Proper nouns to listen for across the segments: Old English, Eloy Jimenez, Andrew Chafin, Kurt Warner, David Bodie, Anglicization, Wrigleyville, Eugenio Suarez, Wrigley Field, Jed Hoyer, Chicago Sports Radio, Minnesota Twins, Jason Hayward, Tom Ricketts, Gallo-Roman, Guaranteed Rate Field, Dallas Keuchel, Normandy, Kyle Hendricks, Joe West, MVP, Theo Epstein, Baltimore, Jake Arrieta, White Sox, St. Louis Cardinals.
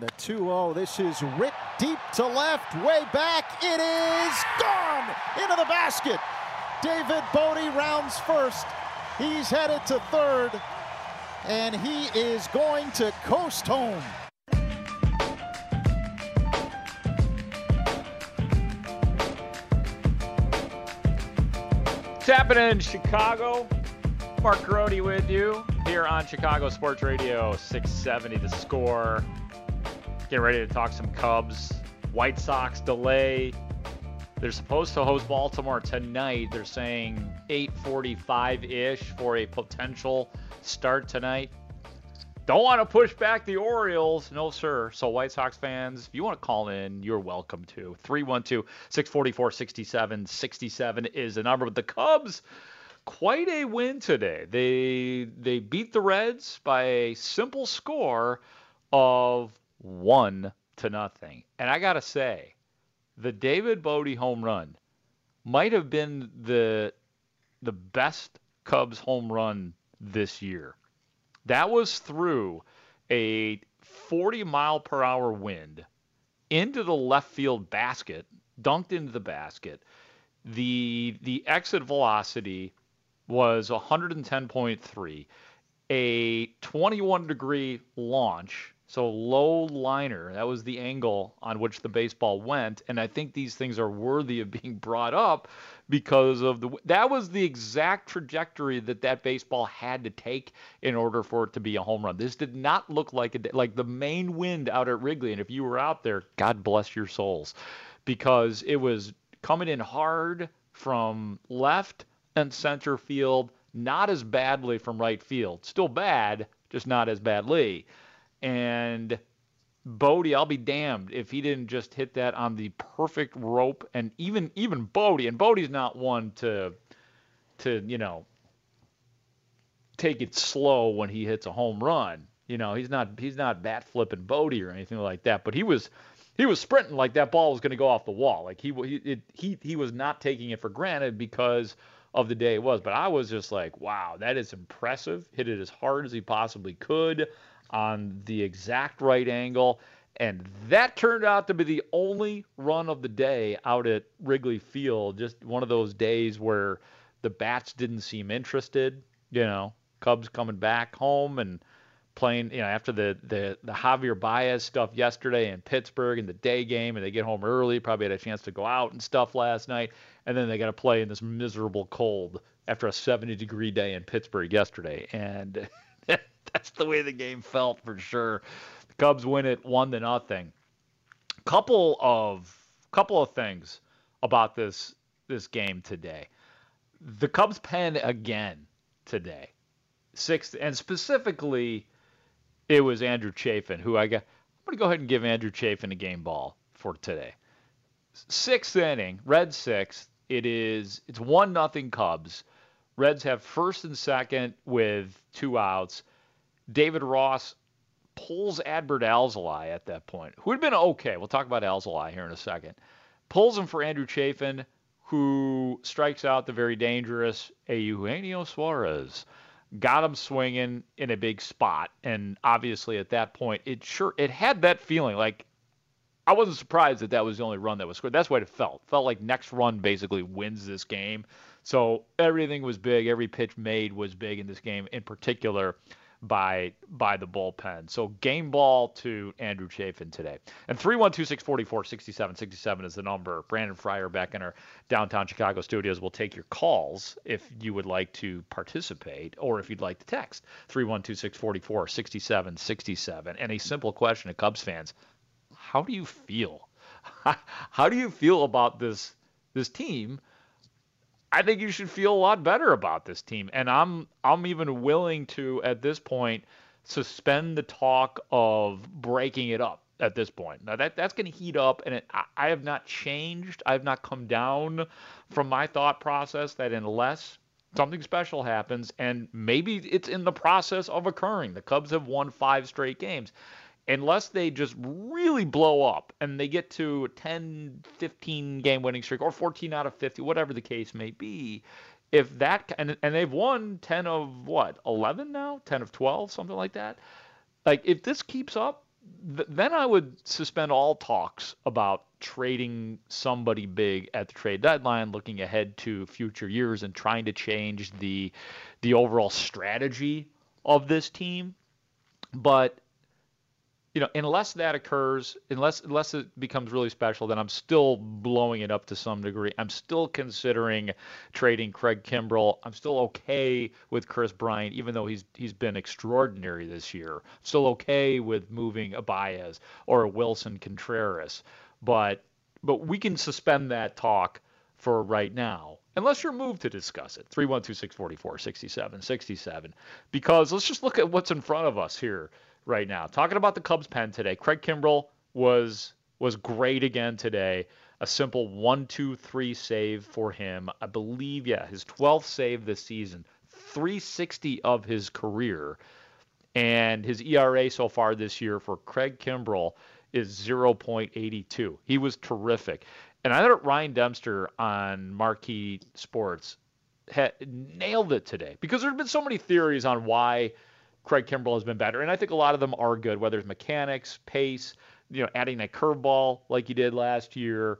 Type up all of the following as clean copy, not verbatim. The 2-0, this is ripped deep to left, way back, it is gone into the basket. David Bodie rounds first, he's headed to third, and he is going to coast home. It's happening in Chicago. Mark Grody with you here on Chicago Sports Radio 670, The Score. Getting ready to talk some Cubs. White Sox delay. They're supposed to host Baltimore tonight. They're saying 8:45-ish for a potential start tonight. Don't want to push back the Orioles. No, sir. So White Sox fans, if you want to call in, you're welcome to. 312-644-6767 67 is the number. But the Cubs, quite a win today. They beat the Reds by a simple score of 1-0. And I got to say, the David Bodie home run might have been the best Cubs home run this year. That was through a 40-mile-per-hour wind into the left field basket, dunked into the basket. The exit velocity was 110.3, a 21-degree launch. So low liner, that was the angle on which the baseball went. And I think these things are worthy of being brought up because of that was the exact trajectory that baseball had to take in order for it to be a home run. This did not look like the main wind out at Wrigley. And if you were out there, God bless your souls, because it was coming in hard from left and center field, not as badly from right field. Still bad, just not as badly. And Bodie, I'll be damned if he didn't just hit that on the perfect rope. And even Bodie, and Bodie's not one to take it slow when he hits a home run. He's not bat flipping Bodie or anything like that. But he was sprinting like that ball was going to go off the wall. Like he was not taking it for granted because of the day it was. But I was just like, wow, that is impressive. Hit it as hard as he possibly could on the exact right angle, and that turned out to be the only run of the day out at Wrigley Field. Just one of those days where the bats didn't seem interested. Cubs coming back home and playing, after the Javier Baez stuff yesterday in Pittsburgh in the day game, and they get home early, probably had a chance to go out and stuff last night, and then they got to play in this miserable cold after a 70-degree day in Pittsburgh yesterday, and that's the way the game felt for sure. The Cubs win it 1-0. Couple of things about this game today. The Cubs pen again today. Sixth, and specifically it was Andrew Chafin, who I'm going to go ahead and give Andrew Chafin a game ball for today. Sixth inning, Reds sixth. It's 1-0 Cubs. Reds have first and second with 2 outs. David Ross pulls Adbert Alzolay at that point, who had been okay. We'll talk about Alzolay here in a second. Pulls him for Andrew Chafin, who strikes out the very dangerous Eugenio Suarez. Got him swinging in a big spot, and obviously at that point, it had that feeling. Like, I wasn't surprised that was the only run that was scored. That's what it felt. Felt like next run basically wins this game. So everything was big. Every pitch made was big in this game, in particular by the bullpen. So game ball to Andrew Chafin today. And 312-644-6767 is the number. Brandon Fryer back in our downtown Chicago studios will take your calls if you would like to participate or if you'd like to text. 312-644-6767. And a simple question to Cubs fans: how do you feel? How do you feel about this team? I think you should feel a lot better about this team. And I'm even willing to, at this point, suspend the talk of breaking it up at this point. Now, that's going to heat up, and I have not changed. I have not come down from my thought process that unless something special happens, and maybe it's in the process of occurring. The Cubs have won 5 straight games. Unless they just really blow up and they get to a 10, 15-game winning streak or 14 out of 50, whatever the case may be, if that – and they've won 10 of what, 11 now? 10 of 12, something like that. Like, if this keeps up, then I would suspend all talks about trading somebody big at the trade deadline, looking ahead to future years and trying to change the overall strategy of this team. But, you know, unless that occurs, unless it becomes really special, then I'm still blowing it up to some degree. I'm still considering trading Craig Kimbrel. I'm still okay with Chris Bryant, even though he's been extraordinary this year. I'm still okay with moving a Baez or a Wilson Contreras. But we can suspend that talk for right now, unless you're moved to discuss it. 312-644-6767. Because let's just look at what's in front of us here right now. Talking about the Cubs pen today, Craig Kimbrel was great again today. A simple 1-2-3 save for him. I believe, yeah, his 12th save this season, 360 of his career. And his ERA so far this year for Craig Kimbrel is 0.82. He was terrific. And I thought Ryan Dempster on Marquee Sports had nailed it today, because there have been so many theories on why Craig Kimbrel has been better, and I think a lot of them are good, whether it's mechanics, pace, you know, adding that curveball like you did last year,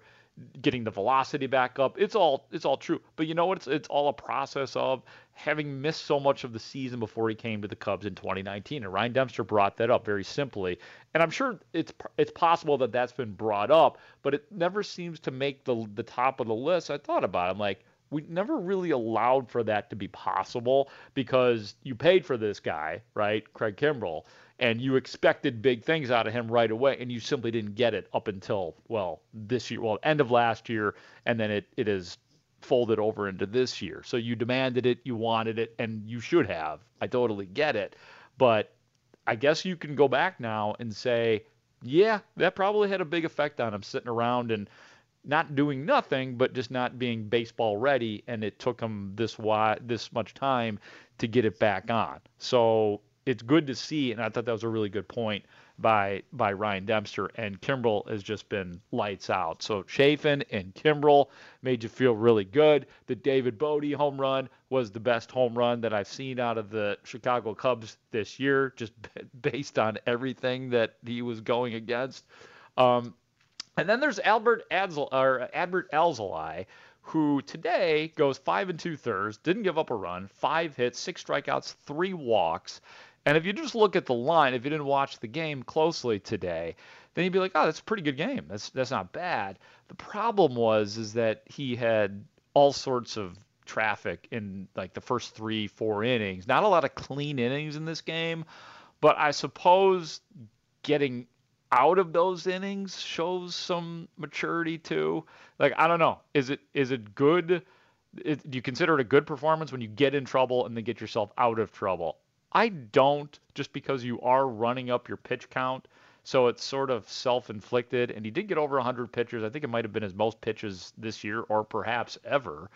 getting the velocity back up. It's all true. But you know what? It's all a process of having missed so much of the season before he came to the Cubs in 2019, and Ryan Dempster brought that up very simply. And I'm sure it's possible that that's been brought up, but it never seems to make the top of the list. I thought about it. I'm like, we never really allowed for that to be possible, because you paid for this guy, right, Craig Kimbrel, and you expected big things out of him right away, and you simply didn't get it up until, well, this year, well, end of last year, and then it is folded over into this year. So you demanded it, you wanted it, and you should have. I totally get it. But I guess you can go back now and say, yeah, that probably had a big effect on him, sitting around and not doing nothing, but just not being baseball ready, and it took him this much time to get it back on. So it's good to see, and I thought that was a really good point by Ryan Dempster, and Kimbrel has just been lights out. So Chafin and Kimbrel made you feel really good. The David Bodie home run was the best home run that I've seen out of the Chicago Cubs this year, just based on everything that he was going against. And then there's Adbert Alzolay, who today goes 5 2/3, didn't give up a run, 5 hits, 6 strikeouts, 3 walks. And if you just look at the line, if you didn't watch the game closely today, then you'd be like, oh, that's a pretty good game. That's not bad. The problem is that he had all sorts of traffic in like the first 3-4 innings. Not a lot of clean innings in this game, but I suppose getting out of those innings shows some maturity too. Like, I don't know. Is it good? Do you consider it a good performance when you get in trouble and then get yourself out of trouble? I don't, just because you are running up your pitch count. So it's sort of self-inflicted. And he did get over 100 pitches. I think it might have been his most pitches this year, or perhaps ever.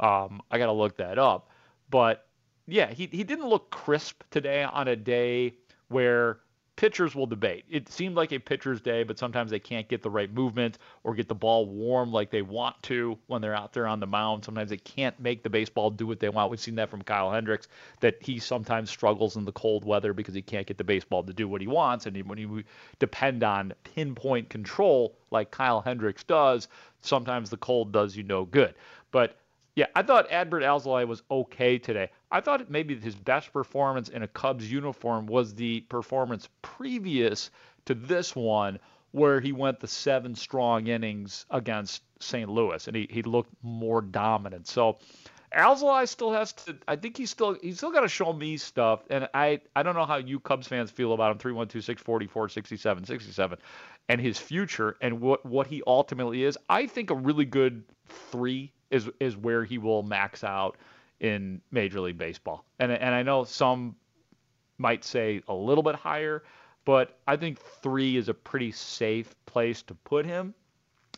I got to look that up. But yeah, he didn't look crisp today on a day where pitchers will debate. It seemed like a pitcher's day, but sometimes they can't get the right movement or get the ball warm like they want to when they're out there on the mound. Sometimes they can't make the baseball do what they want. We've seen that from Kyle Hendricks, that he sometimes struggles in the cold weather because he can't get the baseball to do what he wants. And when you depend on pinpoint control like Kyle Hendricks does, sometimes the cold does you no good. But yeah, I thought Adbert Alzolay was okay today. I thought maybe his best performance in a Cubs uniform was the performance previous to this one, where he went the 7 strong innings against St. Louis, and he looked more dominant. So Alzolay still has to, I think he's still got to show me stuff, and I don't know how you Cubs fans feel about him, 312-644-6767, and his future and what he ultimately is. I think a really good 3 is where he will max out in Major League Baseball. And I know some might say a little bit higher, but I think 3 is a pretty safe place to put him.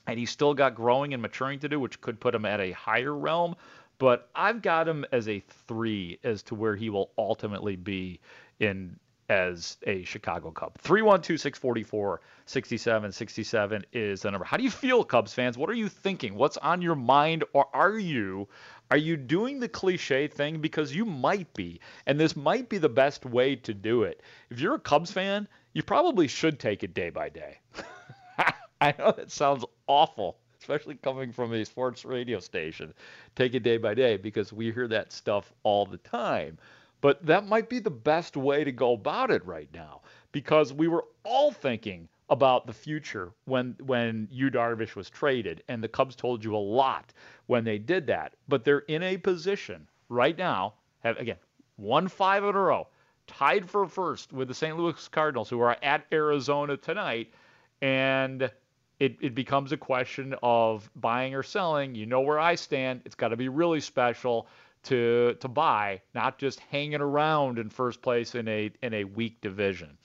And he's still got growing and maturing to do, which could put him at a higher realm. But I've got him as a 3 as to where he will ultimately be in as a Chicago Cub. 312-644-6767 is the number. How do you feel, Cubs fans? What are you thinking? What's on your mind? Or are you doing the cliche thing? Because you might be, and this might be the best way to do it. If you're a Cubs fan you probably should take it day by day. I know that sounds awful, especially coming from a sports radio station. Take it day by day, because we hear that stuff all the time. But that might be the best way to go about it right now, because we were all thinking about the future when Yu Darvish was traded, and the Cubs told you a lot when they did that. But they're in a position right now, again, won 5 in a row, tied for first with the St. Louis Cardinals, who are at Arizona tonight, and it becomes a question of buying or selling. You know where I stand. It's got to be really special to buy, not just hanging around in first place in a weak division.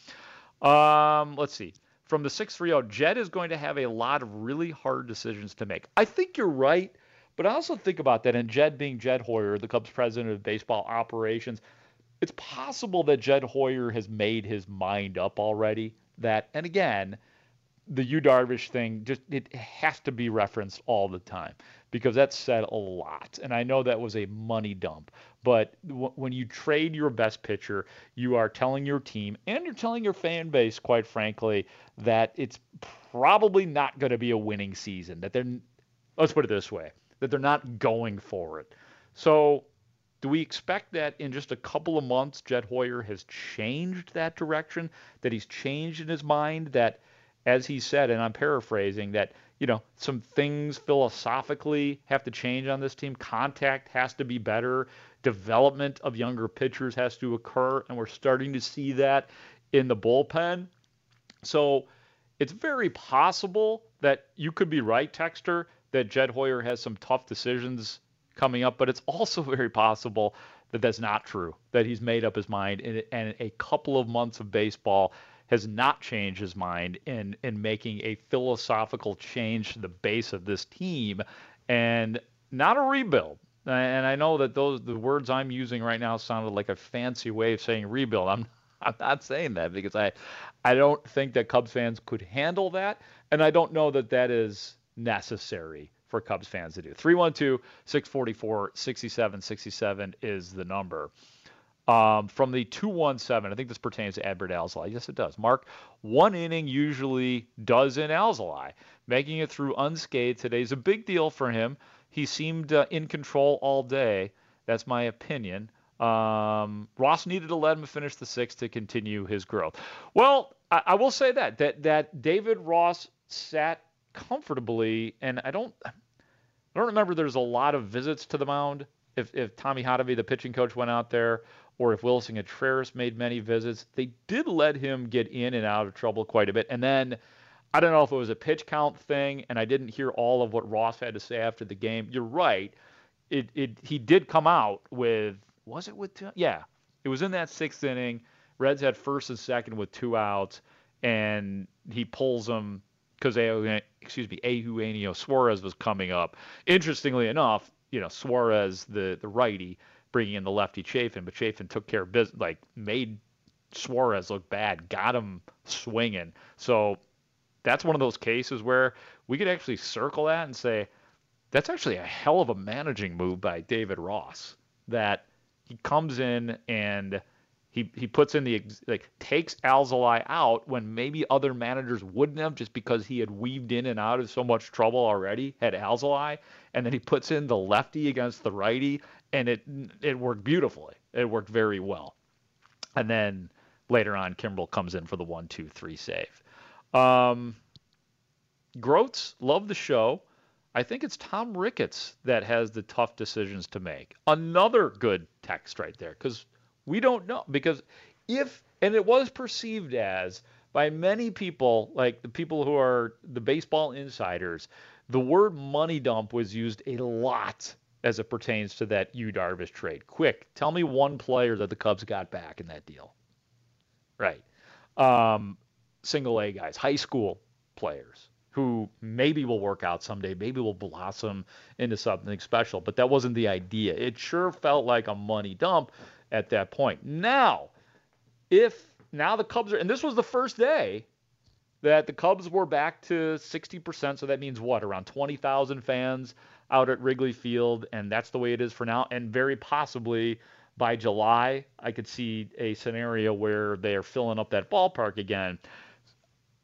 Let's see. From the 630, Jed is going to have a lot of really hard decisions to make. I think you're right, but I also think about that. And Jed being Jed Hoyer, the Cubs president of baseball operations, it's possible that Jed Hoyer has made his mind up already. That, and again, the Yu Darvish thing, just it has to be referenced all the time, because that's said a lot. And I know that was a money dump, but when you trade your best pitcher, you are telling your team and you're telling your fan base, quite frankly, that it's probably not going to be a winning season, that they're, let's put it this way, that they're not going for it. So do we expect that in just a couple of months, Jed Hoyer has changed that direction, that he's changed in his mind, that, as he said, and I'm paraphrasing, that, you know, some things philosophically have to change on this team. Contact has to be better. Development of younger pitchers has to occur, and we're starting to see that in the bullpen. So it's very possible that you could be right, Texter, that Jed Hoyer has some tough decisions coming up, but it's also very possible that that's not true, that he's made up his mind, and a couple of months of baseball has not changed his mind in making a philosophical change to the base of this team, and not a rebuild. And I know that the words I'm using right now sounded like a fancy way of saying rebuild. I'm not saying that, because I don't think that Cubs fans could handle that, and I don't know that that is necessary for Cubs fans to do. 312-644-6767 is the number. From the 217, I think this pertains to Adbert Alzolay. Yes, it does. Mark, one inning usually does in Alzolay. Making it through unscathed today is a big deal for him. He seemed in control all day. That's my opinion. Ross needed to let him finish the sixth to continue his growth. Well, I will say that David Ross sat comfortably, and I don't remember there's a lot of visits to the mound. If Tommy Hotovy, the pitching coach, went out there, or if Wilson Contreras made many visits, they did let him get in and out of trouble quite a bit. And then I don't know if it was a pitch count thing, and I didn't hear all of what Ross had to say after the game. You're right. He did come out with, was it with two? Yeah, it was in that sixth inning. Reds had first and second with 2 outs, and he pulls them because Eugenio Suarez was coming up. Interestingly enough, you know, Suarez, the righty, bringing in the lefty Chafin, but Chafin took care of business, like made Suarez look bad, got him swinging. So that's one of those cases where we could actually circle that and say, that's actually a hell of a managing move by David Ross, that he comes in and he puts in takes Alzolay out when maybe other managers wouldn't have, just because he had weaved in and out of so much trouble already, had Alzolay, and then he puts in the lefty against the righty, and it worked beautifully. It worked very well. And then later on, Kimbrel comes in for the 1-2-3 save. Groats, love the show. I think it's Tom Ricketts that has the tough decisions to make. Another good text right there, because we don't know, because it was perceived as, by many people, like the people who are the baseball insiders, the word money dump was used a lot as it pertains to that Yu Darvish trade. Quick, tell me one player that the Cubs got back in that deal. Right. Single A guys, high school players who maybe will work out someday, maybe will blossom into something special. But that wasn't the idea. It sure felt like a money dump at that point. Now, the Cubs are, and this was the first day that the Cubs were back to 60%, so that means what, around 20,000 fans out at Wrigley Field, and that's the way it is for now, and very possibly by July, I could see a scenario where they're filling up that ballpark again.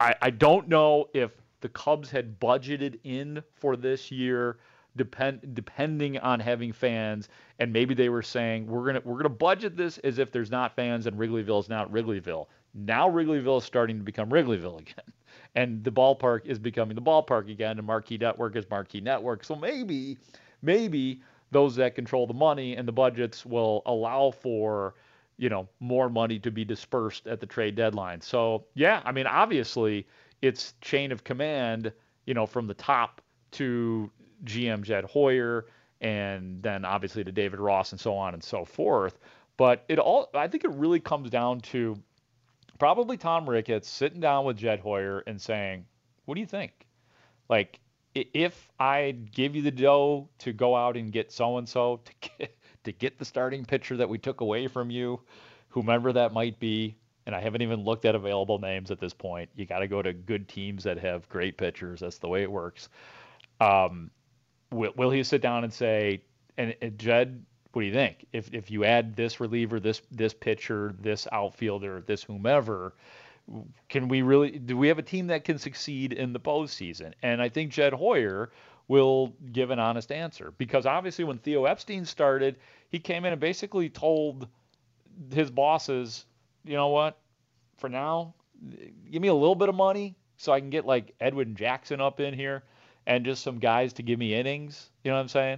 I don't know if the Cubs had budgeted in for this year, depending on having fans, and maybe they were saying we're gonna budget this as if there's not fans and Wrigleyville is not Wrigleyville. Now Wrigleyville is starting to become Wrigleyville again, and the ballpark is becoming the ballpark again, and Marquee Network is Marquee Network. So maybe those that control the money and the budgets will allow for, you know, more money to be dispersed at the trade deadline. So, yeah, I mean, obviously it's chain of command, you know, from the top to GM Jed Hoyer and then obviously to David Ross and so on and so forth. But I think it really comes down to probably Tom Ricketts sitting down with Jed Hoyer and saying, what do you think? Like, if I give you the dough to go out and get so-and-so to get the starting pitcher that we took away from you, whomever that might be, and I haven't even looked at available names at this point. You got to go to good teams that have great pitchers. That's the way it works. Will he sit down and say, and Jed, what do you think? If you add this reliever, this pitcher, this outfielder, this whomever, do we have a team that can succeed in the postseason? And I think Jed Hoyer will give an honest answer, because obviously when Theo Epstein started, he came in and basically told his bosses, you know what, for now, give me a little bit of money so I can get like Edwin Jackson up in here and just some guys to give me innings. You know what I'm saying?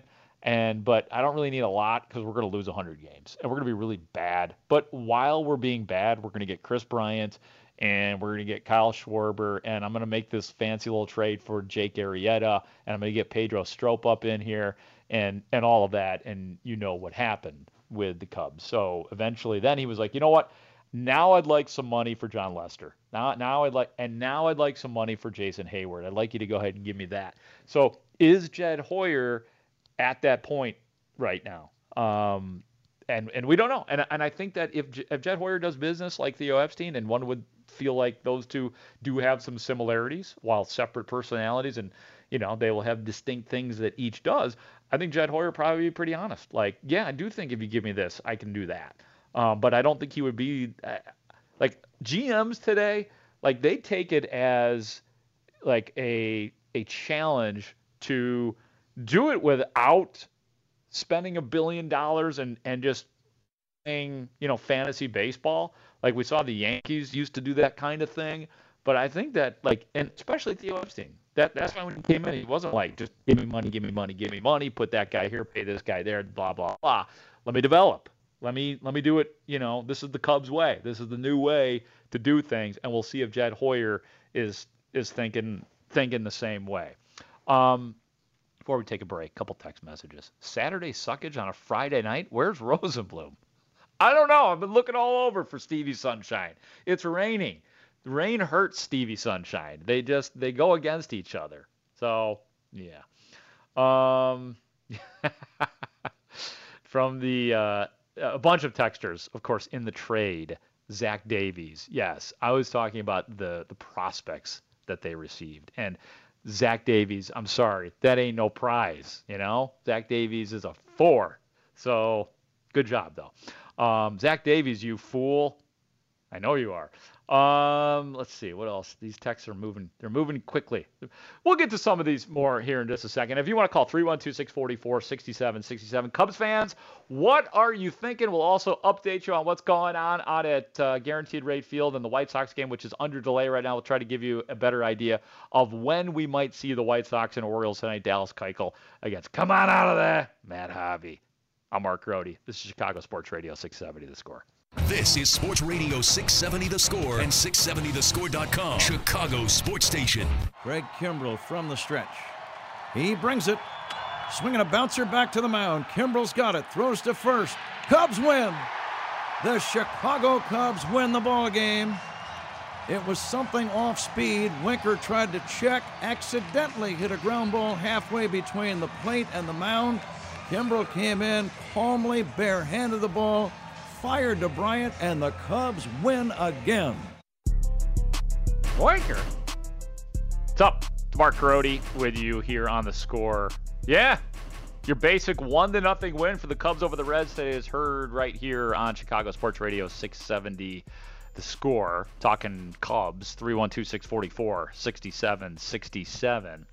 But I don't really need a lot because we're going to lose 100 games and we're going to be really bad. But while we're being bad, we're going to get Chris Bryant and we're going to get Kyle Schwarber and I'm going to make this fancy little trade for Jake Arrieta and I'm going to get Pedro Strop up in here and all of that. And you know what happened with the Cubs. So eventually then he was like, you know what? Now I'd like some money for John Lester. Now I'd like some money for Jason Hayward. I'd like you to go ahead and give me that. So is Jed Hoyer at that point right now? And we don't know. And I think that if Jed Hoyer does business like Theo Epstein, and one would feel like those two do have some similarities while separate personalities, and, you know, they will have distinct things that each does. I think Jed Hoyer probably be pretty honest. Like, yeah, I do think if you give me this, I can do that. But I don't think he would be like GMs today. Like they take it as like a challenge to do it without spending $1 billion and just playing, you know, fantasy baseball. Like we saw the Yankees used to do that kind of thing. But I think that, like, and especially Theo Epstein, that's why when he came in, he wasn't like, just give me money, put that guy here, pay this guy there, blah, blah, blah. Let me develop. Let me do it. You know, this is the Cubs way. This is the new way to do things. And we'll see if Jed Hoyer is thinking the same way. Before we take a break, couple text messages. Saturday suckage on a Friday night? Where's Rosenblum? I don't know. I've been looking all over for Stevie Sunshine. It's raining. Rain hurts Stevie Sunshine. They go against each other. So, yeah. From the a bunch of texters, of course, in the trade, Zach Davies. Yes, I was talking about the prospects that they received. And Zach Davies, I'm sorry, that ain't no prize, you know? Zach Davies is a 4. So, good job, though. Zach Davies, you fool. I know you are. Let's see, what else? These texts are moving. They're moving quickly. We'll get to some of these more here in just a second. If you want to call 312-644-6767. Cubs fans, what are you thinking? We'll also update you on what's going on out at Guaranteed Rate Field and the White Sox game, which is under delay right now. We'll try to give you a better idea of when we might see the White Sox and Orioles tonight. Dallas Keuchel against, come on out of there, Matt Harvey. I'm Mark Grody. This is Chicago Sports Radio 670 The Score. This is Sports Radio 670 The Score and 670thescore.com, Chicago Sports Station. Craig Kimbrel from the stretch. He brings it. Swinging a bouncer back to the mound. Kimbrel's got it. Throws to first. Cubs win. The Chicago Cubs win the ball game. It was something off speed. Winker tried to check. Accidentally hit a ground ball halfway between the plate and the mound. Kimbrel came in calmly, barehanded the ball. Fired to Bryant, and the Cubs win again. Boinker. What's up? Mark Grody with you here on The Score. Yeah, Your basic 1-0 win for the Cubs over the Reds today is heard right here on Chicago Sports Radio 670. The Score, talking Cubs, 312-644-6767.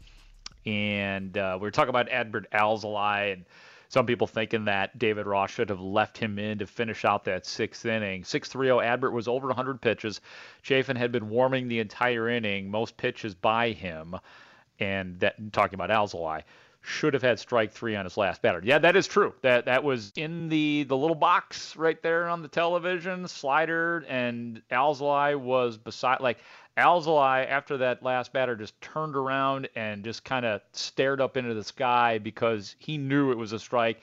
And we were talking about Adbert Alzolay, and some people thinking that David Ross should have left him in to finish out that sixth inning. 6-3-0, Adbert was over 100 pitches. Chafin had been warming the entire inning, most pitches by him. And that, talking about Alzolay, should have had strike three on his last batter. Yeah, that is true. That was in the little box right there on the television, slider, and Alzolay was beside. Like, Alzolay, after that last batter, just turned around and just kind of stared up into the sky because he knew it was a strike.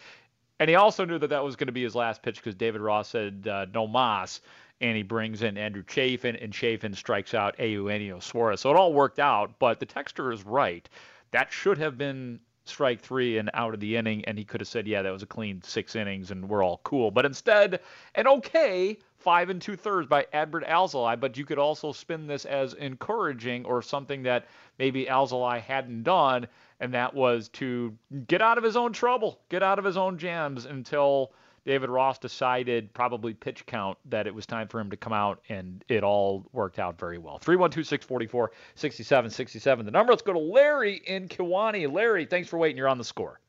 And he also knew that that was going to be his last pitch because David Ross said, no mas, and he brings in Andrew Chafin, and Chafin strikes out Eugenio Suarez. So it all worked out, but the texter is right. That should have been strike three and out of the inning, and he could have said, yeah, that was a clean 6 innings and we're all cool. But instead, an okay 5 2/3 by Adbert Alzolay. But you could also spin this as encouraging, or something that maybe Alzolay hadn't done, and that was to get out of his own trouble, get out of his own jams, until David Ross decided, probably pitch count, that it was time for him to come out, and it all worked out very well. 312-644-6767. The number. Let's go to Larry in Kewanee. Larry, thanks for waiting. You're on The Score.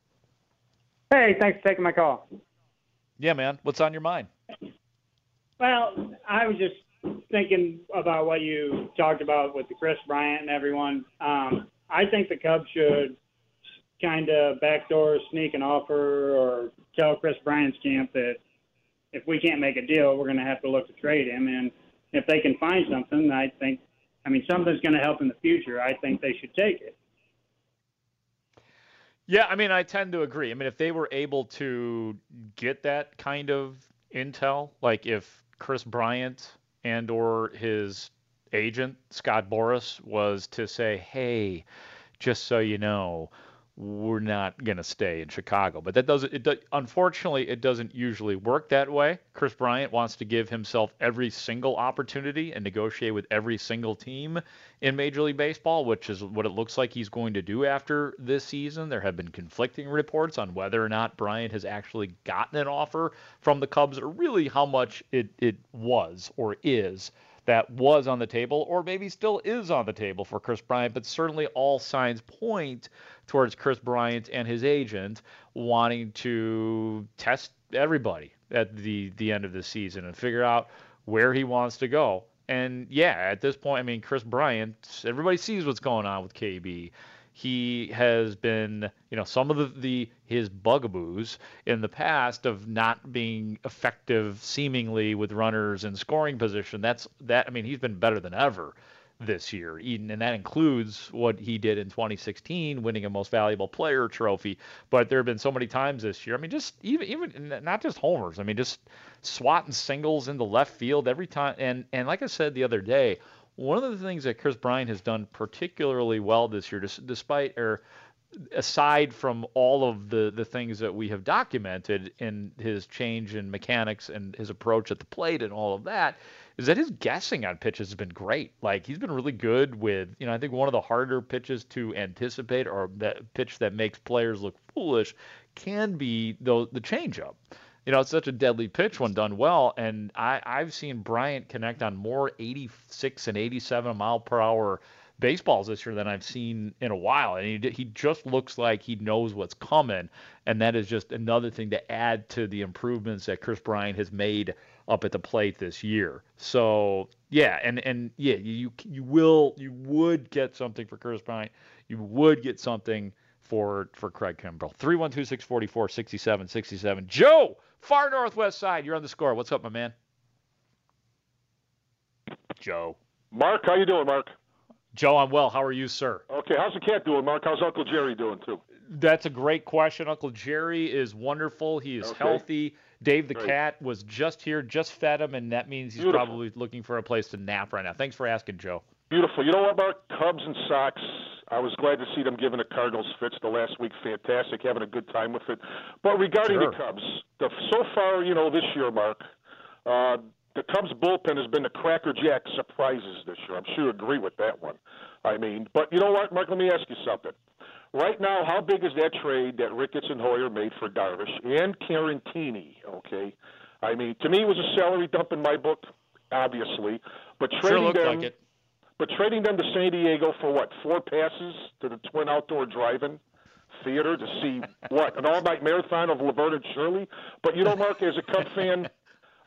Hey, thanks for taking my call. Yeah, man. What's on your mind? Well, I was just thinking about what you talked about with the Chris Bryant and everyone. I think the Cubs should kind of backdoor sneak an offer or tell Chris Bryant's camp that if we can't make a deal, we're going to have to look to trade him. And if they can find something, I mean, something's going to help in the future. I think they should take it. Yeah, I mean, I tend to agree. I mean, if they were able to get that kind of intel, like if Chris Bryant and or his agent, Scott Boras, was to say, hey, just so you know, we're not going to stay in Chicago. But that doesn't, unfortunately, it doesn't usually work that way. Chris Bryant wants to give himself every single opportunity and negotiate with every single team in Major League Baseball, which is what it looks like he's going to do after this season. There have been conflicting reports on whether or not Bryant has actually gotten an offer from the Cubs, or really how much it was or is that was on the table, or maybe still is on the table for Chris Bryant. But certainly all signs point towards Chris Bryant and his agent wanting to test everybody at the end of the season and figure out where he wants to go. And yeah, at this point, I mean, Chris Bryant, everybody sees what's going on with KB. He has been, you know, some of his bugaboos in the past of not being effective seemingly with runners in scoring position. I mean, he's been better than ever this year, and that includes what he did in 2016, winning a Most Valuable Player trophy. But there have been so many times this year. I mean, just even not just homers. I mean, just swatting singles into left field every time. And like I said the other day, one of the things that Chris Bryant has done particularly well this year, despite or aside from all of the things that we have documented in his change in mechanics and his approach at the plate and all of that, is that his guessing on pitches has been great. Like, he's been really good with, you know, I think one of the harder pitches to anticipate, or that pitch that makes players look foolish, can be the changeup. You know, it's such a deadly pitch when done well, and I've seen Bryant connect on more 86 and 87 mile per hour baseballs this year than I've seen in a while, and he just looks like he knows what's coming, and that is just another thing to add to the improvements that Chris Bryant has made up at the plate this year. So yeah, and yeah, you would get something for Chris Bryant, you would get something for Craig Kimbrel. 312-644-6767. Joe, far northwest side, you're on The Score. What's up, my man? Joe. Mark, how you doing, Mark? Joe, I'm well. How are you, sir? Okay, how's the cat doing, Mark? How's Uncle Jerry doing, too? That's a great question. Uncle Jerry is wonderful. He is healthy. Dave the cat was just here, just fed him, and that means he's probably looking for a place to nap right now. Thanks for asking, Joe. Beautiful. You know what, Mark? Cubs and Sox, I was glad to see them giving the Cardinals fits the last week. Fantastic, having a good time with it. But regarding the Cubs, so far, you know, this year, Mark, the Cubs bullpen has been the crackerjack surprises this year. I'm sure you agree with that one. I mean, but you know what, Mark, let me ask you something. Right now, how big is that trade that Ricketts and Hoyer made for Darvish and Tarantini, okay? I mean, to me, it was a salary dump in my book, obviously. But trading But trading them to San Diego for, what, 4 passes to the Twin Outdoor Drive-In Theater to see, what, an all-night marathon of Laverne and Shirley? But, you know, Mark, as a Cub fan,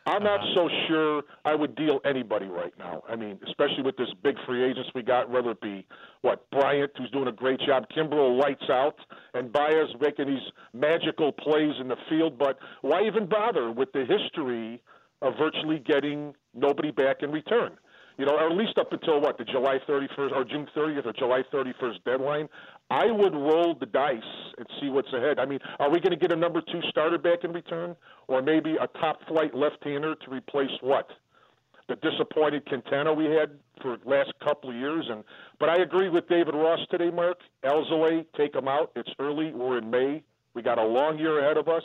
I'm not so sure I would deal anybody right now. I mean, especially with this big free agents we got, whether it be, what, Bryant, who's doing a great job, Kimbrel, lights out, and Baez making these magical plays in the field. But why even bother with the history of virtually getting nobody back in return? You know, or at least up until, what, the July 31st or June 30th or July 31st deadline, I would roll the dice and see what's ahead. I mean, are we going to get a number 2 starter back in return or maybe a top-flight left-hander to replace what? The disappointed Quintana we had for the last couple of years. But I agree with David Ross today, Mark. Alzolay, take him out. It's early. We're in May. We got a long year ahead of us.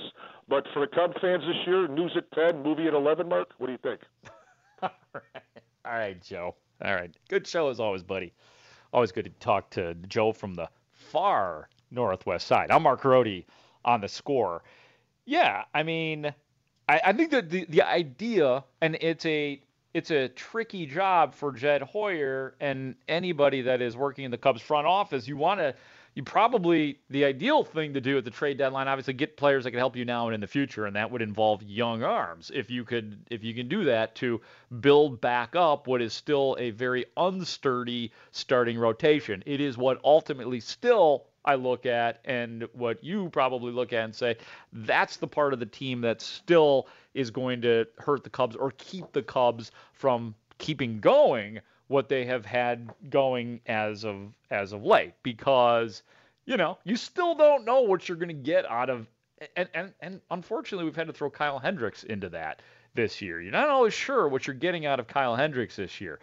But for the Cub fans this year, news at 10, movie at 11, Mark. What do you think? All right. All right, Joe. All right. Good show as always, buddy. Always good to talk to Joe from the far northwest side. I'm Mark Grody on The Score. Yeah, I mean, I think that the idea, and it's a tricky job for Jed Hoyer and anybody that is working in the Cubs front office. The ideal thing to do at the trade deadline, obviously, get players that can help you now and in the future, and that would involve young arms. If you can do that to build back up what is still a very unsturdy starting rotation. It is what ultimately still I look at and what you probably look at and say, that's the part of the team that still is going to hurt the Cubs or keep the Cubs from keeping going what they have had going as of late, because, you know, you still don't know what you're going to get out of, and unfortunately we've had to throw Kyle Hendricks into that this year. You're not always sure what you're getting out of Kyle Hendricks this year.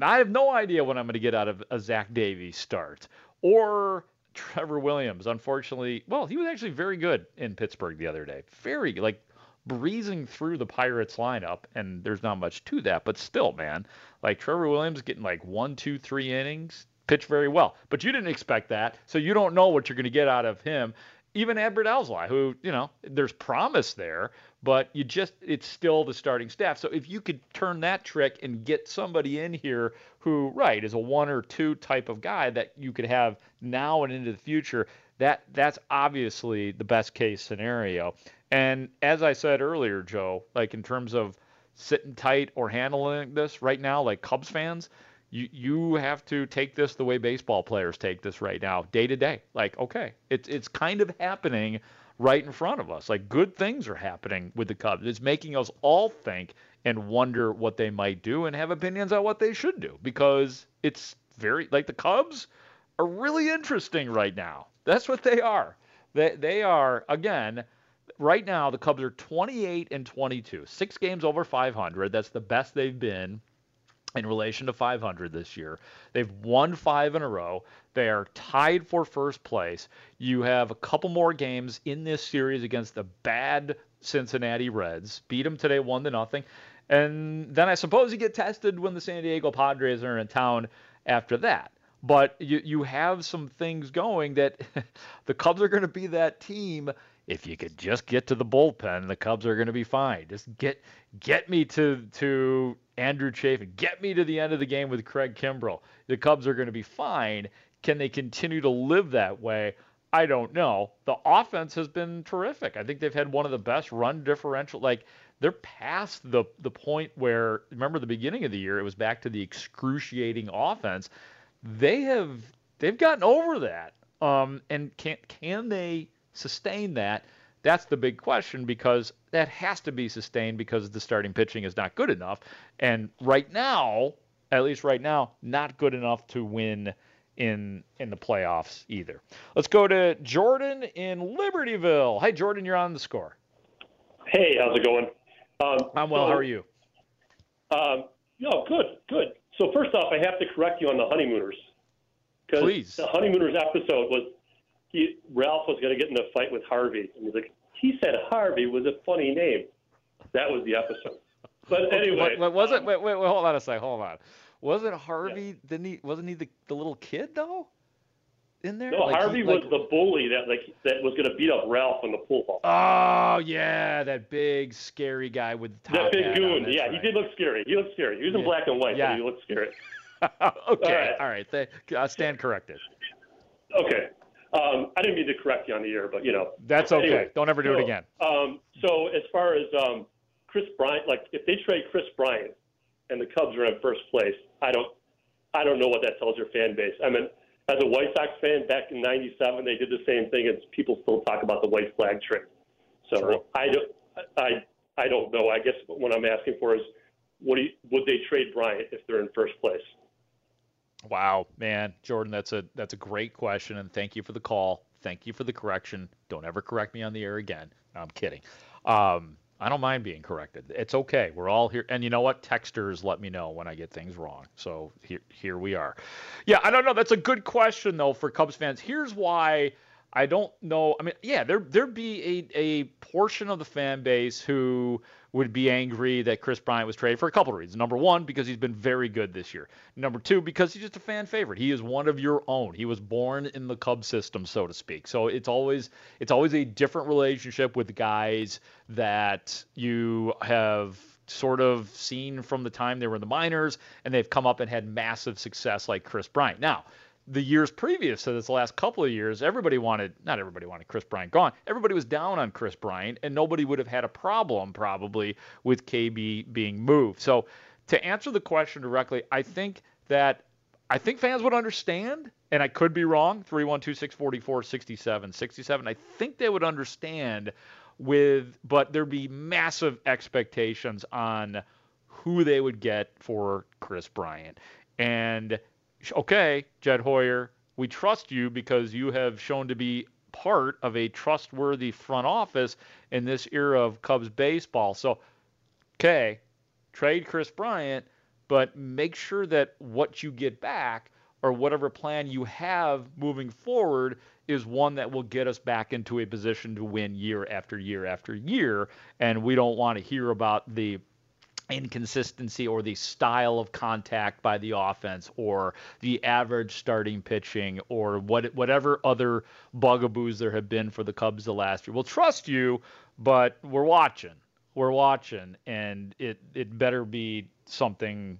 I have no idea what I'm going to get out of a Zach Davies start or Trevor Williams. Unfortunately, well, he was actually very good in Pittsburgh the other day. Very, like, breezing through the Pirates lineup, and there's not much to that, but still, man, like Trevor Williams getting like 1, 2, 3 innings, pitched very well, but you didn't expect that, so you don't know what you're going to get out of him. Even Adbert Alzolay, who, you know, there's promise there, but it's still the starting staff. So if you could turn that trick and get somebody in here who, right, is a 1 or 2 type of guy that you could have now and into the future, that's obviously the best case scenario. And as I said earlier, Joe, like in terms of sitting tight or handling this right now, like Cubs fans, you have to take this the way baseball players take this right now, day to day. Like, okay, it's kind of happening right in front of us. Like, good things are happening with the Cubs. It's making us all think and wonder what they might do and have opinions on what they should do, because it's very, like, the Cubs are really interesting right now. That's what they are. They are, again, right now the Cubs are 28-22, 6 games over 500. That's the best they've been in relation to 500 this year. They've won 5 in a row. They are tied for first place. You have a couple more games in this series against the bad Cincinnati Reds. Beat them today 1-0. And then I suppose you get tested when the San Diego Padres are in town after that. But you have some things going that the Cubs are going to be that team. If you could just get to the bullpen, the Cubs are going to be fine. Just get me to Andrew Chafin. Get me to the end of the game with Craig Kimbrel. The Cubs are going to be fine. Can they continue to live that way? I don't know. The offense has been terrific. I think they've had one of the best run differential. Like, they're past the point where, remember the beginning of the year, it was back to the excruciating offense. They've gotten over that, and can they sustain that? That's the big question, because that has to be sustained because the starting pitching is not good enough, and right now, at least right now, not good enough to win in the playoffs either. Let's go to Jordan in Libertyville. Hi, Jordan, you're on The Score. Hey, how's it going? I'm well. How are you? Good. So first off, I have to correct you on the Honeymooners. Please. The Honeymooners episode was Ralph was going to get in a fight with Harvey. And he's like, he said Harvey was a funny name. That was the episode. But anyway. Wait, hold on a sec. Wasn't Harvey, wasn't he the little kid, though? in there? No, like Harvey was the bully that was going to beat up Ralph on the pool ball. Oh, yeah, that big, scary guy with the top hat. That big goon. Yeah, right. He did look scary. He looked scary. He was in black and white, but he looked scary. Okay, all right. Stand corrected. Okay. I didn't mean to correct you on the air, but, you know. That's okay. Anyway, don't ever do it again. So as far as Chris Bryant, like if they trade Chris Bryant and the Cubs are in first place, I don't know what that tells your fan base. I mean, as a White Sox fan, back in '97, they did the same thing, and people still talk about the white flag trade. So true. I don't know. I guess what I'm asking for is, would they trade Bryant if they're in first place? Wow, man, Jordan, that's a great question, and thank you for the call. Thank you for the correction. Don't ever correct me on the air again. No, I'm kidding. I don't mind being corrected. It's okay. We're all here. And you know what? Texters let me know when I get things wrong. So here we are. Yeah, I don't know. That's a good question, though, for Cubs fans. Here's why I don't know. I mean, yeah, there'd be a portion of the fan base who would be angry that Chris Bryant was traded for a couple of reasons. Number one, because he's been very good this year. Number two, because he's just a fan favorite. He is one of your own. He was born in the Cubs system, so to speak. So it's always a different relationship with guys that you have sort of seen from the time they were in the minors, and they've come up and had massive success like Chris Bryant. Now, the years previous to this last couple of years, not everybody wanted Chris Bryant gone. Everybody was down on Chris Bryant, and nobody would have had a problem probably with KB being moved. So to answer the question directly, I think fans would understand, and I could be wrong, 312-644-6767. I think they would understand but there'd be massive expectations on who they would get for Chris Bryant. And okay, Jed Hoyer, we trust you because you have shown to be part of a trustworthy front office in this era of Cubs baseball. So, okay, trade Chris Bryant, but make sure that what you get back or whatever plan you have moving forward is one that will get us back into a position to win year after year after year. And we don't want to hear about the inconsistency or the style of contact by the offense or the average starting pitching or whatever other bugaboos there have been for the Cubs the last year. We'll trust you, but we're watching, and it better be something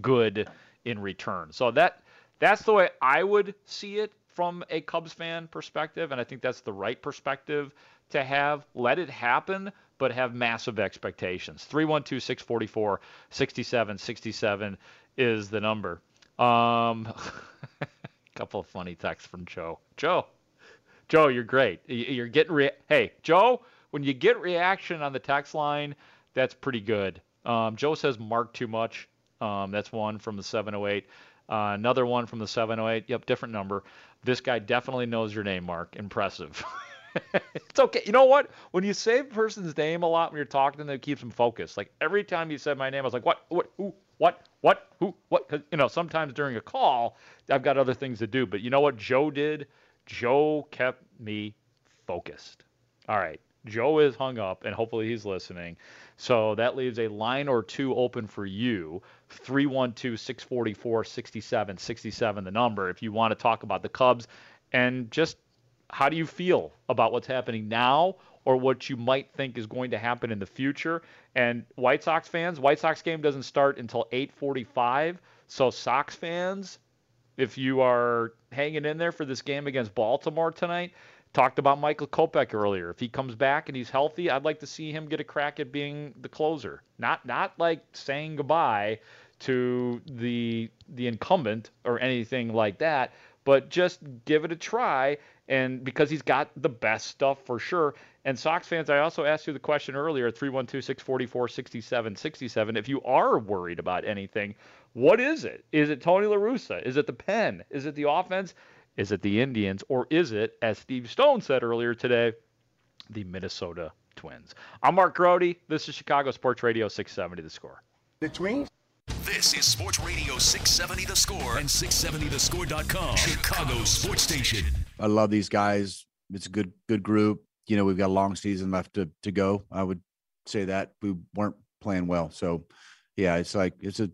good in return. So that's the way I would see it from a Cubs fan perspective, and I think that's the right perspective to have. Let it happen, but have massive expectations. 312-644-6767 is the number. A couple of funny texts from Joe. Joe, you're great. You're getting hey, Joe, when you get reaction on the text line, that's pretty good. Joe says mark too much. That's one from the 708. Another one from the 708. Yep, different number. This guy definitely knows your name, Mark. Impressive. It's okay. You know what? When you say a person's name a lot when you're talking to them, it keeps them focused. Like every time you said my name, I was like, what, who, what, who, what? 'Cause, you know, sometimes during a call, I've got other things to do. But you know what Joe did? Joe kept me focused. All right. Joe is hung up, and hopefully he's listening. So that leaves a line or two open for you. 312-644-6767, the number, if you want to talk about the Cubs and just how do you feel about what's happening now or what you might think is going to happen in the future? And White Sox fans, White Sox game doesn't start until 8:45. So Sox fans, if you are hanging in there for this game against Baltimore tonight, talked about Michael Kopech earlier. If he comes back and he's healthy, I'd like to see him get a crack at being the closer. Not like saying goodbye to the incumbent or anything like that, but just give it a try. And because he's got the best stuff for sure. And Sox fans, I also asked you the question earlier, 312-644-6767. If you are worried about anything, what is it? Is it Tony La Russa? Is it the pen? Is it the offense? Is it the Indians? Or is it, as Steve Stone said earlier today, the Minnesota Twins? I'm Mark Grody. This is Chicago Sports Radio 670 The Score. The Twins? This is Sports Radio 670 The Score and 670thescore.com. Chicago Sports Station. I love these guys. It's a good group. You know, we've got a long season left to go. I would say that we weren't playing well. So, yeah, it's like it's a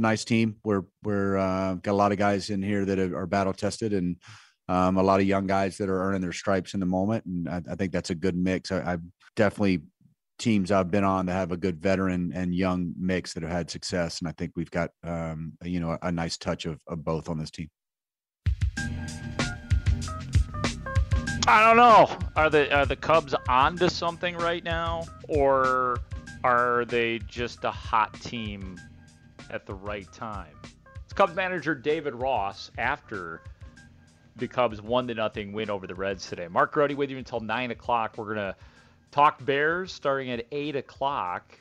nice team. We're got a lot of guys in here that are battle tested, and A lot of young guys that are earning their stripes in the moment. And I think that's a good mix. I definitely teams I've been on that have a good veteran and young mix that have had success. And I think we've got, a nice touch of both on this team. I don't know. Are the Cubs onto something right now, or are they just a hot team at the right time? It's Cubs manager David Ross after the Cubs 1-0 win over the Reds today. Mark Grody with you until 9 o'clock. We're gonna talk Bears starting at 8 o'clock.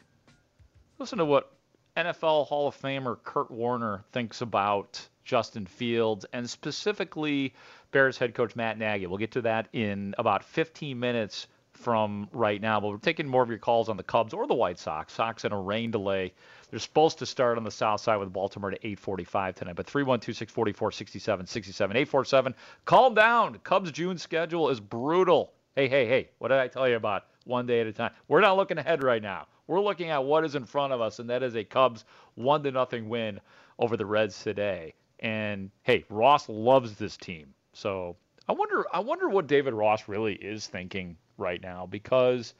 Listen to what NFL Hall of Famer Kurt Warner thinks about Justin Fields, and specifically Bears head coach Matt Nagy. We'll get to that in about 15 minutes from right now. But we're taking more of your calls on the Cubs or the White Sox. Sox in a rain delay. They're supposed to start on the south side with Baltimore at 8:45 tonight. But 312-644-6767-847. Calm down. Cubs' June schedule is brutal. Hey. What did I tell you about one day at a time? We're not looking ahead right now. We're looking at what is in front of us, and that is a Cubs 1-0 win over the Reds today. And, hey, Ross loves this team. So I wonder what David Ross really is thinking right now, because,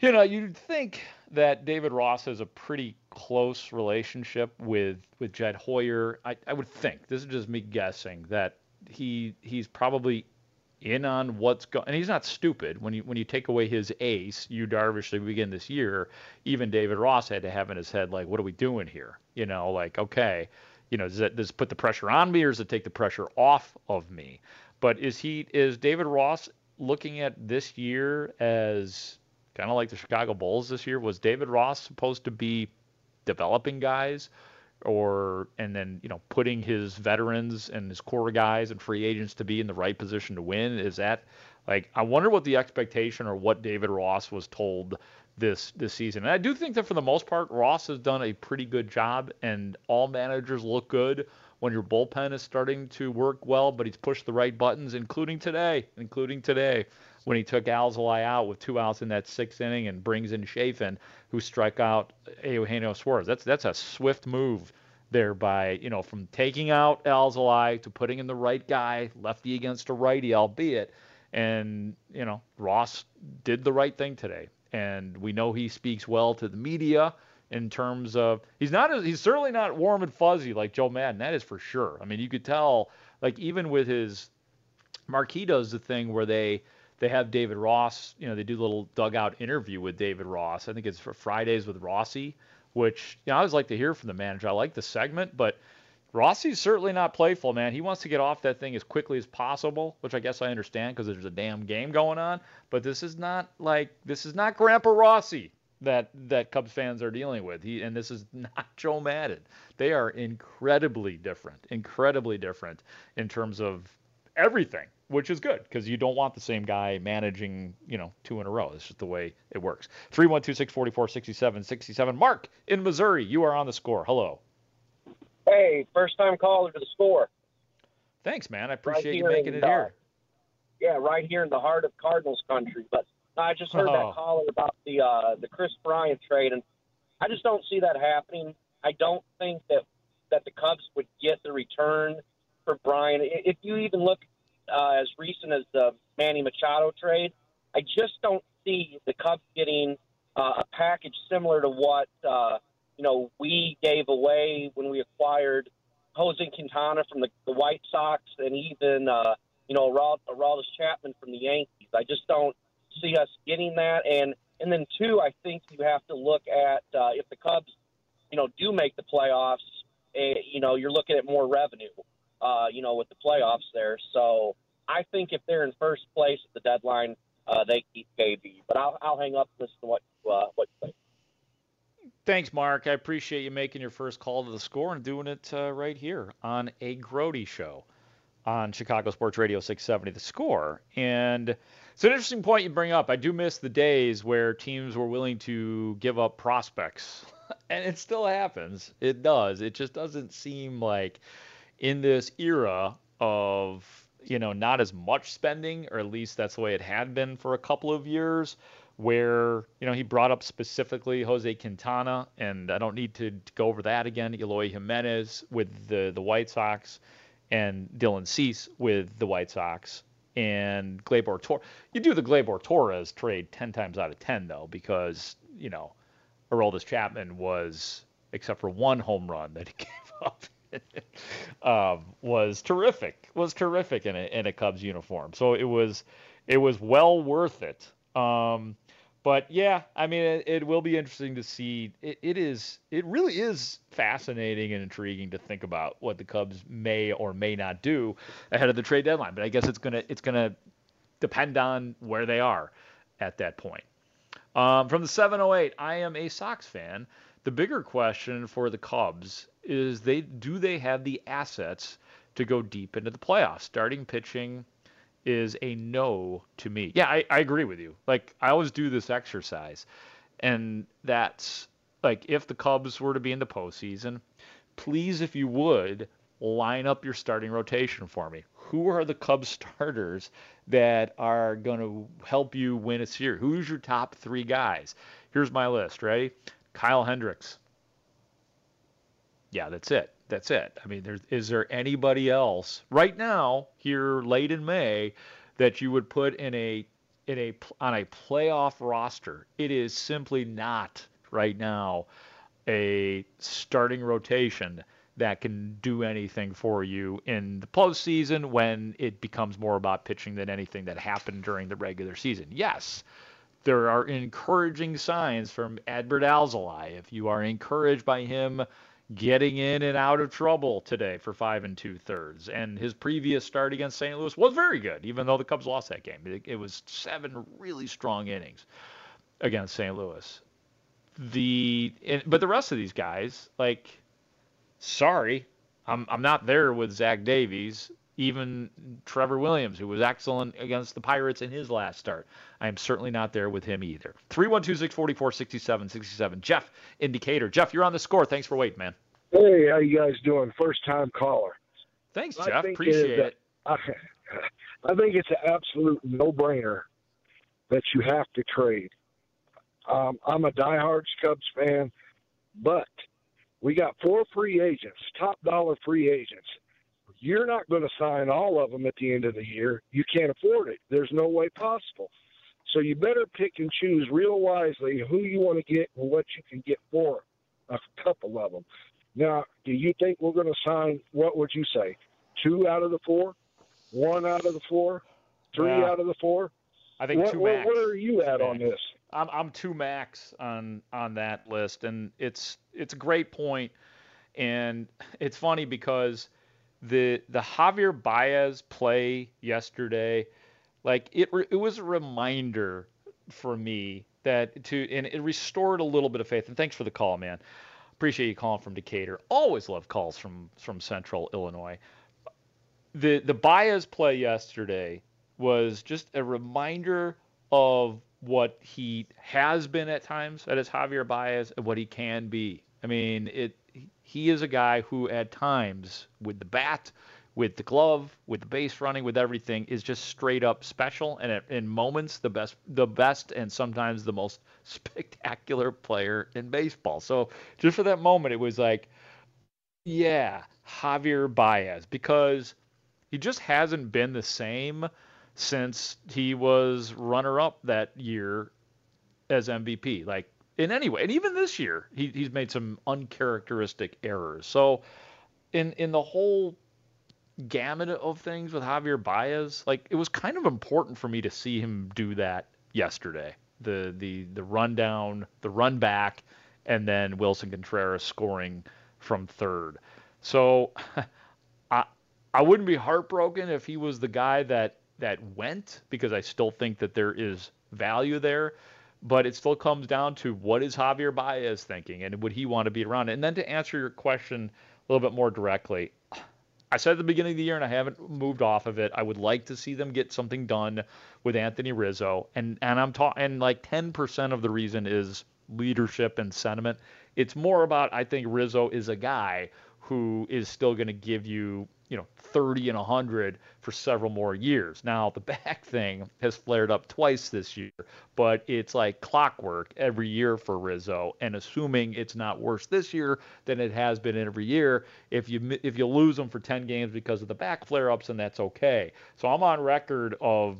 you'd think that David Ross has a pretty close relationship with Jed Hoyer. I would think, this is just me guessing, that he's probably in on what's going on. And he's not stupid. When you take away his ace, Yu Darvish, to begin this year, even David Ross had to have in his head, like, what are we doing here? Okay. Does it put the pressure on me, or does it take the pressure off of me? But is David Ross looking at this year as kind of like the Chicago Bulls this year? Was David Ross supposed to be developing guys and then putting his veterans and his core guys and free agents to be in the right position to win? Is that like, I wonder what the expectation or what David Ross was told this season. And I do think that for the most part, Ross has done a pretty good job, and all managers look good when your bullpen is starting to work well, but he's pushed the right buttons, including today when he took Alzolay out with 2 outs in that 6th inning and brings in Chafin, who struck out Eugenio Suarez. That's a swift move there by, from taking out Alzolay to putting in the right guy, lefty against a righty, albeit. And, Ross did the right thing today. And we know he speaks well to the media in terms of he's certainly not warm and fuzzy like Joe Madden. That is for sure. I mean, you could tell, like, even with his Marquee does the thing where they have David Ross, they do a little dugout interview with David Ross. I think it's for Fridays with Rossi, which I always like to hear from the manager. I like the segment, but Rossi's certainly not playful, man. He wants to get off that thing as quickly as possible, which I guess I understand because there's a damn game going on. But this is not Grandpa Rossi that Cubs fans are dealing with. And this is not Joe Madden. They are incredibly different in terms of everything, which is good because you don't want the same guy managing, 2 in a row. It's just the way it works. 312-644-6767. Mark in Missouri, you are on The Score. Hello. Hey, first-time caller to The Score. Thanks, man. I appreciate you making it here. Yeah, right here in the heart of Cardinals country. But I just heard that caller about the Chris Bryant trade, and I just don't see that happening. I don't think that the Cubs would get the return for Bryant. If you even look as recent as the Manny Machado trade, I just don't see the Cubs getting a package similar to what we gave away when we acquired Jose Quintana from the White Sox and even, Aroldis Chapman from the Yankees. I just don't see us getting that. And then, two, I think you have to look at if the Cubs, do make the playoffs, you're looking at more revenue, with the playoffs there. So I think if they're in first place at the deadline, they keep KB. But I'll hang up and listen to what you think. Thanks, Mark. I appreciate you making your first call to The Score and doing it right here on a Grody show on Chicago Sports Radio 670, The Score. And it's an interesting point you bring up. I do miss the days where teams were willing to give up prospects, and it still happens. It does. It just doesn't seem like in this era of, not as much spending, or at least that's the way it had been for a couple of years, where, he brought up specifically Jose Quintana, and I don't need to go over that again, Eloy Jimenez with the White Sox, and Dylan Cease with the White Sox, and Gleyber Torres. You do the Gleyber Torres trade 10 times out of 10, though, because, you know, Aroldis Chapman was, except for one home run that he gave up, was terrific in a Cubs uniform. So it was well worth it. But yeah, I mean, it will be interesting to see. It really is fascinating and intriguing to think about what the Cubs may or may not do ahead of the trade deadline. But I guess it's gonna depend on where they are at that point. From the 708, I am a Sox fan. The bigger question for the Cubs is do they have the assets to go deep into the playoffs? Starting pitching is a no to me. Yeah, I agree with you. Like, I always do this exercise, and that's, like, if the Cubs were to be in the postseason, please, if you would, line up your starting rotation for me. Who are the Cubs starters that are going to help you win a series? Who's your top three guys? Here's my list. Ready? Kyle Hendricks. Yeah, that's it. I mean, is there anybody else right now here late in May that you would put on a playoff roster? It is simply not right now a starting rotation that can do anything for you in the postseason when it becomes more about pitching than anything that happened during the regular season. Yes. There are encouraging signs from Adbert Alzolay. If you are encouraged by him getting in and out of trouble today for 5 2/3, and his previous start against St. Louis was very good, even though the Cubs lost that game. It was 7 really strong innings against St. Louis. But the rest of these guys, like, sorry, I'm not there with Zach Davies. Even Trevor Williams, who was excellent against the Pirates in his last start. I am certainly not there with him either. 312-644-6767. Jeff, Indicator. Jeff, you're on the score. Thanks for waiting, man. Hey, how you guys doing? First-time caller. Thanks, Jeff. Appreciate it. I think it's an absolute no-brainer that you have to trade. I'm a diehard Cubs fan, but we got 4 free agents, top-dollar free agents. You're not going to sign all of them at the end of the year. You can't afford it. There's no way possible. So you better pick and choose real wisely who you want to get and what you can get for a couple of them. Now, do you think we're going to sign, what would you say, 2 out of the 4? 1 out of the 4? 3 out of the 4? I think 2 max. What are you at on this? I'm 2 max on that list, and it's a great point. And it's funny because – The Javier Baez play yesterday, like it was a reminder for me and it restored a little bit of faith. And thanks for the call, man. Appreciate you calling from Decatur. Always love calls from Central Illinois. The Baez play yesterday was just a reminder of what he has been at times, that is Javier Baez, and what he can be. I mean, he is a guy who at times with the bat, with the glove, with the base running, with everything is just straight up special. And in moments, the best and sometimes the most spectacular player in baseball. So just for that moment, it was like, yeah, Javier Baez, because he just hasn't been the same since he was runner up that year as MVP. Like, in any way, and even this year, he's made some uncharacteristic errors. So in the whole gamut of things with Javier Baez, like, it was kind of important for me to see him do that yesterday. The run down, the run back, and then Wilson Contreras scoring from third. So I wouldn't be heartbroken if he was the guy that went, because I still think that there is value there. But it still comes down to what is Javier Baez thinking, and would he want to be around it? And then to answer your question a little bit more directly, I said at the beginning of the year, and I haven't moved off of it, I would like to see them get something done with Anthony Rizzo. And I'm talking like 10% of the reason is leadership and sentiment. It's more about, I think Rizzo is a guy who is still going to give you, you know, 30 and 100 for several more years. Now, the back thing has flared up twice this year, but it's like clockwork every year for Rizzo. And assuming it's not worse this year than it has been every year, if you lose them for 10 games because of the back flare-ups, then that's okay. So I'm on record of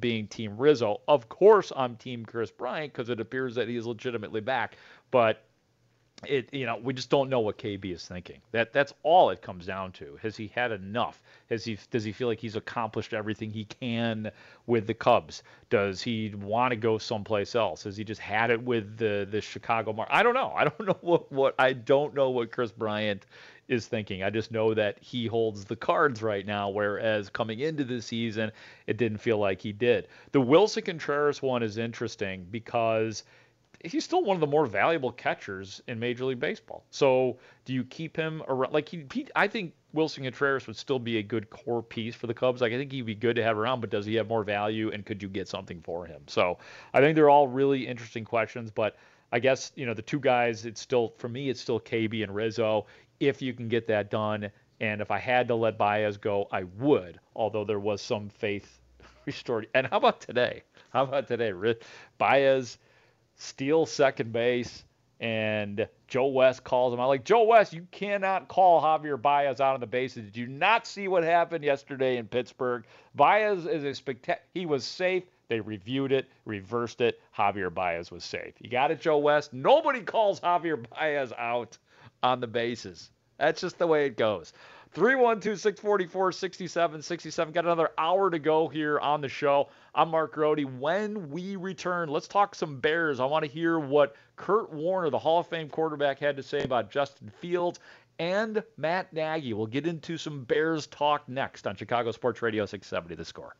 being Team Rizzo. Of course, I'm Team Chris Bryant because it appears that he's legitimately back. But we just don't know what KB is thinking. That's all it comes down to. Has he had enough? Does he feel like he's accomplished everything he can with the Cubs? Does he want to go someplace else? Has he just had it with the Chicago market? I don't know. I don't know what Chris Bryant is thinking. I just know that he holds the cards right now, whereas coming into the season, it didn't feel like he did. The Wilson Contreras one is interesting because he's still one of the more valuable catchers in Major League Baseball. So do you keep him around? Like I think Wilson Contreras would still be a good core piece for the Cubs. Like I think he'd be good to have around, but does he have more value and could you get something for him? So I think they're all really interesting questions, but I guess, the two guys, it's still KB and Rizzo. If you can get that done, and if I had to let Baez go, I would, although there was some faith restored. And how about today? Baez steals second base, and Joe West calls him out. Like, Joe West, you cannot call Javier Baez out on the bases. Did you not see what happened yesterday in Pittsburgh? Baez is he was safe. They reviewed it, reversed it. Javier Baez was safe. You got it, Joe West? Nobody calls Javier Baez out on the bases. That's just the way it goes. 312-644-6767. Got another hour to go here on the show. I'm Mark Grody. When we return, let's talk some Bears. I want to hear what Kurt Warner, the Hall of Fame quarterback, had to say about Justin Fields and Matt Nagy. We'll get into some Bears talk next on Chicago Sports Radio 670 The Score.